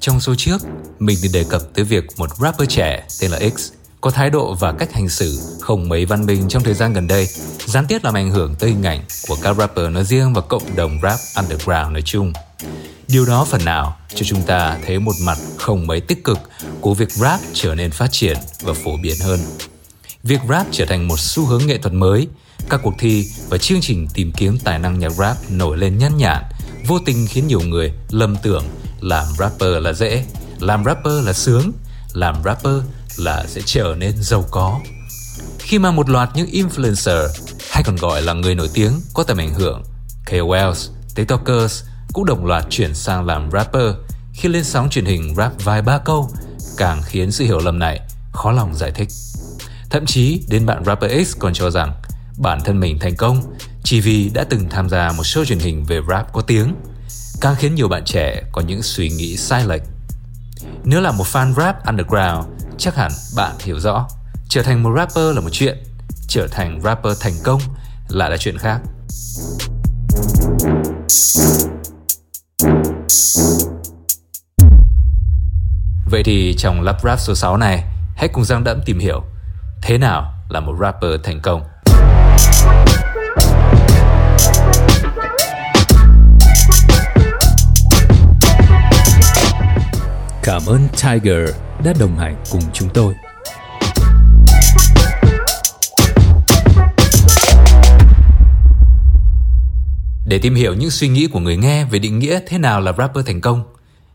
Trong số trước, mình từng đề cập tới việc một rapper trẻ tên là X có thái độ và cách hành xử không mấy văn minh trong thời gian gần đây, gián tiếp làm ảnh hưởng tới hình ảnh của các rapper nói riêng và cộng đồng rap underground nói chung. Điều đó phần nào cho chúng ta thấy một mặt không mấy tích cực của việc rap trở nên phát triển và phổ biến hơn. Việc rap trở thành một xu hướng nghệ thuật mới, các cuộc thi và chương trình tìm kiếm tài năng nhạc rap nổi lên nhan nhản, vô tình khiến nhiều người lầm tưởng làm rapper là dễ, làm rapper là sướng, làm rapper là sẽ trở nên giàu có. Khi mà một loạt những influencer, hay còn gọi là người nổi tiếng có tầm ảnh hưởng, KOLs, TikTokers cũng đồng loạt chuyển sang làm rapper, khi lên sóng truyền hình rap vài ba câu, càng khiến sự hiểu lầm này khó lòng giải thích. Thậm chí đến bạn rapper X còn cho rằng bản thân mình thành công chỉ vì đã từng tham gia một show truyền hình về rap có tiếng, càng khiến nhiều bạn trẻ có những suy nghĩ sai lệch. Nếu là một fan rap underground, chắc hẳn bạn hiểu rõ, trở thành một rapper là một chuyện, trở thành rapper thành công là đã chuyện khác. Vậy thì trong Lắp Rap số 6 này, hãy cùng Giang Đẫm tìm hiểu thế nào là một rapper thành công. Cảm ơn Tiger đã đồng hành cùng chúng tôi. Để tìm hiểu những suy nghĩ của người nghe về định nghĩa thế nào là rapper thành công,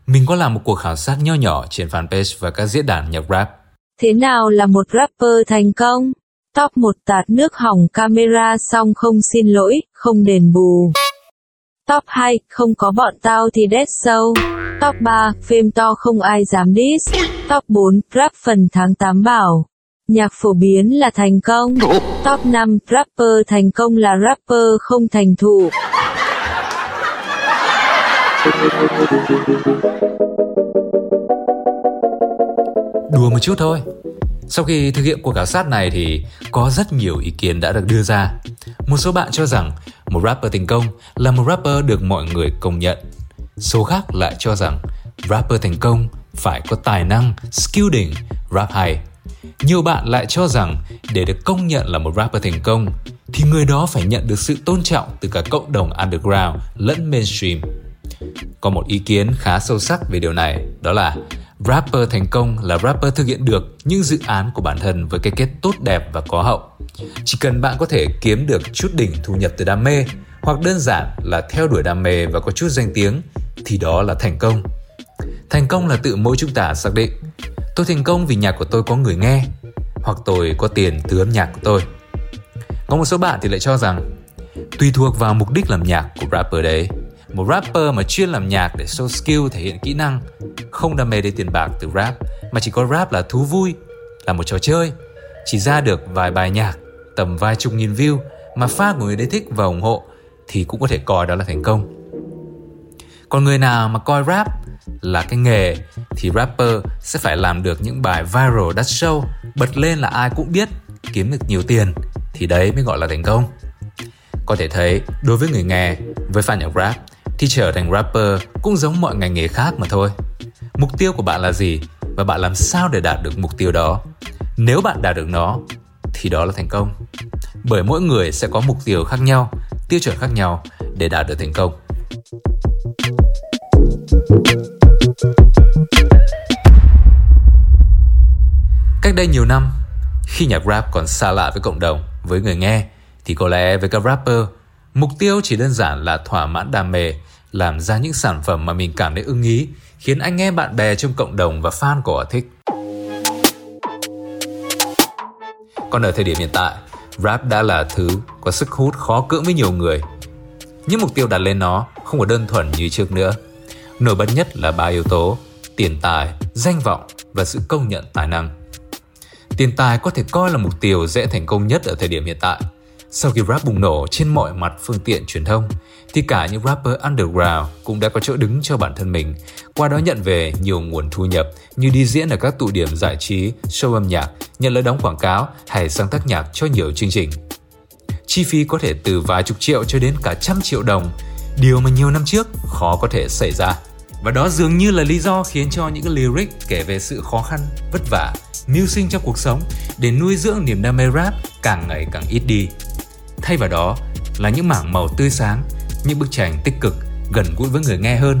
mình có làm một cuộc khảo sát nho nhỏ trên fanpage và các diễn đàn nhạc rap. Thế nào là một rapper thành công? Top 1 tạt nước hỏng camera xong không xin lỗi, không đền bù. Top 2, không có bọn tao thì dead show. Top 3, phim to không ai dám diss. Top 4, rap phần tháng 8 bảo nhạc phổ biến là thành công. Top 5, rapper thành công là rapper không thành thục. Đùa một chút thôi. Sau khi thực hiện cuộc khảo sát này thì có rất nhiều ý kiến đã được đưa ra. Một số bạn cho rằng một rapper thành công là một rapper được mọi người công nhận. Số khác lại cho rằng rapper thành công phải có tài năng, skill đỉnh, rap hay. Nhiều bạn lại cho rằng để được công nhận là một rapper thành công thì người đó phải nhận được sự tôn trọng từ cả cộng đồng underground lẫn mainstream. Có một ý kiến khá sâu sắc về điều này, đó là rapper thành công là rapper thực hiện được những dự án của bản thân với cái kết tốt đẹp và có hậu. Chỉ cần bạn có thể kiếm được chút đỉnh thu nhập từ đam mê, hoặc đơn giản là theo đuổi đam mê và có chút danh tiếng, thì đó là thành công. Thành công là tự mỗi chúng ta xác định. Tôi thành công vì nhạc của tôi có người nghe, hoặc tôi có tiền từ âm nhạc của tôi. Có một số bạn thì lại cho rằng tùy thuộc vào mục đích làm nhạc của rapper đấy. Một rapper mà chuyên làm nhạc để show skill, thể hiện kỹ năng, không đam mê đến tiền bạc từ rap, mà chỉ có rap là thú vui, là một trò chơi, chỉ ra được vài bài nhạc, tầm vài chục nghìn view mà fan của người đấy thích và ủng hộ, thì cũng có thể coi đó là thành công. Còn người nào mà coi rap là cái nghề thì rapper sẽ phải làm được những bài viral đắt show, bật lên là ai cũng biết, kiếm được nhiều tiền, thì đấy mới gọi là thành công. Có thể thấy, đối với người nghe, với fan nhạc rap, thì trở thành rapper cũng giống mọi ngành nghề khác mà thôi. Mục tiêu của bạn là gì và bạn làm sao để đạt được mục tiêu đó? Nếu bạn đạt được nó thì đó là thành công. Bởi mỗi người sẽ có mục tiêu khác nhau, tiêu chuẩn khác nhau để đạt được thành công. Cách đây nhiều năm, khi nhạc rap còn xa lạ với cộng đồng, với người nghe, thì có lẽ với các rapper, mục tiêu chỉ đơn giản là thỏa mãn đam mê, làm ra những sản phẩm mà mình cảm thấy ưng ý, khiến anh em bạn bè trong cộng đồng và fan của họ thích. Còn ở thời điểm hiện tại, rap đã là thứ có sức hút khó cưỡng với nhiều người. Những mục tiêu đặt lên nó không còn đơn thuần như trước nữa. Nổi bật nhất là 3 yếu tố: tiền tài, danh vọng và sự công nhận tài năng. Tiền tài có thể coi là mục tiêu dễ thành công nhất ở thời điểm hiện tại. Sau khi rap bùng nổ trên mọi mặt phương tiện truyền thông, thì cả những rapper underground cũng đã có chỗ đứng cho bản thân mình, qua đó nhận về nhiều nguồn thu nhập như đi diễn ở các tụ điểm giải trí, show âm nhạc, nhận lời đóng quảng cáo hay sáng tác nhạc cho nhiều chương trình. Chi phí có thể từ vài chục triệu cho đến cả trăm triệu đồng, điều mà nhiều năm trước khó có thể xảy ra. Và đó dường như là lý do khiến cho những cái lyric kể về sự khó khăn, vất vả, mưu sinh trong cuộc sống để nuôi dưỡng niềm đam mê rap càng ngày càng ít đi. Thay vào đó là những mảng màu tươi sáng, những bức tranh tích cực, gần gũi với người nghe hơn.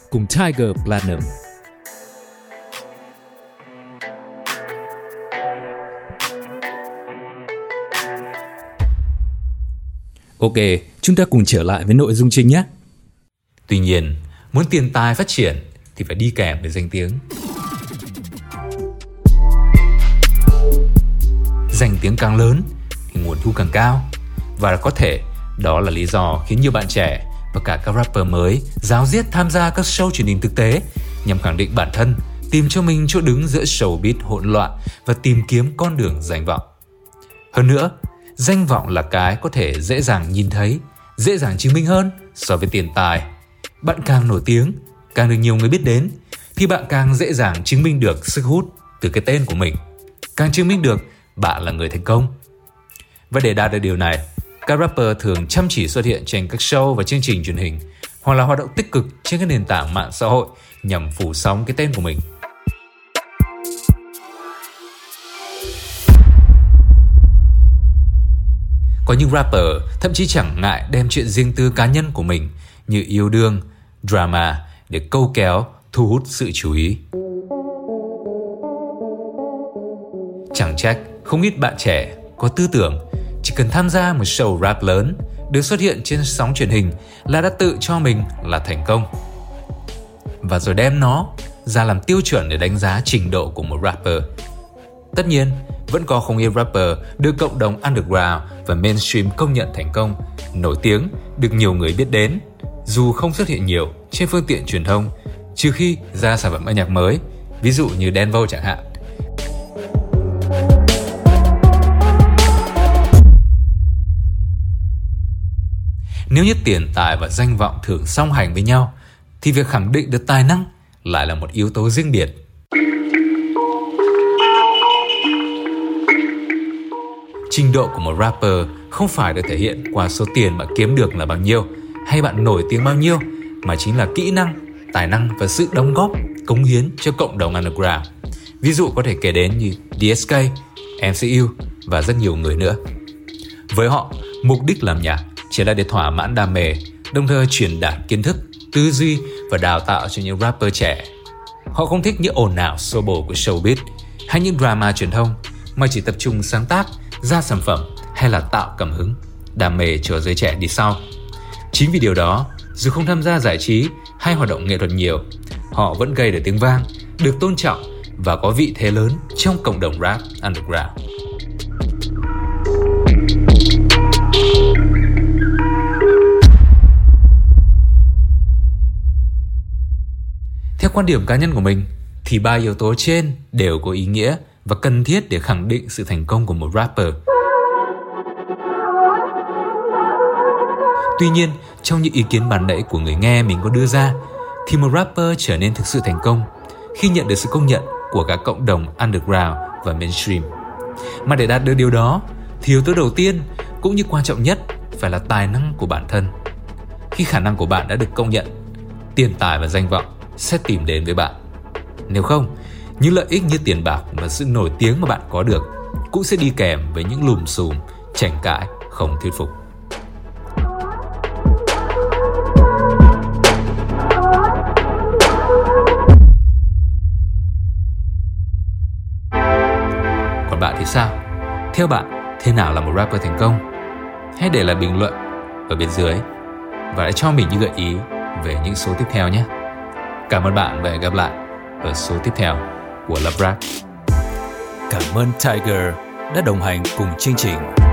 cùng Tiger Platinum. Ok, chúng ta cùng trở lại với nội dung chính nhé. Tuy nhiên, muốn tiền tài phát triển thì phải đi kèm với danh tiếng. Danh tiếng càng lớn thì nguồn thu càng cao. Và có thể đó là lý do khiến nhiều bạn trẻ và cả các rapper mới ráo riết tham gia các show truyền hình thực tế nhằm khẳng định bản thân, tìm cho mình chỗ đứng giữa showbiz hỗn loạn và tìm kiếm con đường danh vọng. Hơn nữa, danh vọng là cái có thể dễ dàng nhìn thấy, dễ dàng chứng minh hơn so với tiền tài. Bạn càng nổi tiếng, càng được nhiều người biết đến, thì bạn càng dễ dàng chứng minh được sức hút từ cái tên của mình, càng chứng minh được bạn là người thành công. Và để đạt được điều này, các rapper thường chăm chỉ xuất hiện trên các show và chương trình truyền hình, hoặc là hoạt động tích cực trên các nền tảng mạng xã hội nhằm phủ sóng cái tên của mình. Có những rapper thậm chí chẳng ngại đem chuyện riêng tư cá nhân của mình như yêu đương, drama để câu kéo, thu hút sự chú ý. Chẳng trách không ít bạn trẻ có tư tưởng chỉ cần tham gia một show rap lớn, được xuất hiện trên sóng truyền hình là đã tự cho mình là thành công, và rồi đem nó ra làm tiêu chuẩn để đánh giá trình độ của một rapper. Tất nhiên, vẫn có không ít rapper được cộng đồng underground và mainstream công nhận thành công, nổi tiếng, được nhiều người biết đến, dù không xuất hiện nhiều trên phương tiện truyền thông, trừ khi ra sản phẩm âm nhạc mới, ví dụ như Denzel chẳng hạn. Nếu như tiền tài và danh vọng thường song hành với nhau, thì việc khẳng định được tài năng lại là một yếu tố riêng biệt. Trình độ của một rapper không phải được thể hiện qua số tiền bạn kiếm được là bao nhiêu hay bạn nổi tiếng bao nhiêu, mà chính là kỹ năng, tài năng và sự đóng góp, cống hiến cho cộng đồng underground. Ví dụ có thể kể đến như DSK, MCU và rất nhiều người nữa. Với họ, mục đích làm nhạc chỉ là để thỏa mãn đam mê, đồng thời truyền đạt kiến thức, tư duy và đào tạo cho những rapper trẻ. Họ không thích những ồn ào xô bồ của showbiz hay những drama truyền thông, mà chỉ tập trung sáng tác, ra sản phẩm hay là tạo cảm hứng, đam mê cho giới trẻ đi sau. Chính vì điều đó, dù không tham gia giải trí hay hoạt động nghệ thuật nhiều, họ vẫn gây được tiếng vang, được tôn trọng và có vị thế lớn trong cộng đồng rap underground. Theo quan điểm cá nhân của mình, thì ba yếu tố trên đều có ý nghĩa và cần thiết để khẳng định sự thành công của một rapper. Tuy nhiên, trong những ý kiến bàn nãy của người nghe mình có đưa ra, thì một rapper trở nên thực sự thành công khi nhận được sự công nhận của các cộng đồng underground và mainstream. Mà để đạt được điều đó, thì yếu tố đầu tiên cũng như quan trọng nhất phải là tài năng của bản thân. Khi khả năng của bạn đã được công nhận, tiền tài và danh vọng sẽ tìm đến với bạn. Nếu không, những lợi ích như tiền bạc và sự nổi tiếng mà bạn có được cũng sẽ đi kèm với những lùm xùm, tranh cãi không thuyết phục. Còn bạn thì sao? Theo bạn, thế nào là một rapper thành công? Hãy để lại bình luận ở bên dưới và hãy cho mình những gợi ý về những số tiếp theo nhé. Cảm ơn bạn và hẹn gặp lại ở số tiếp theo của Lắp Rap. Cảm ơn Tiger đã đồng hành cùng chương trình.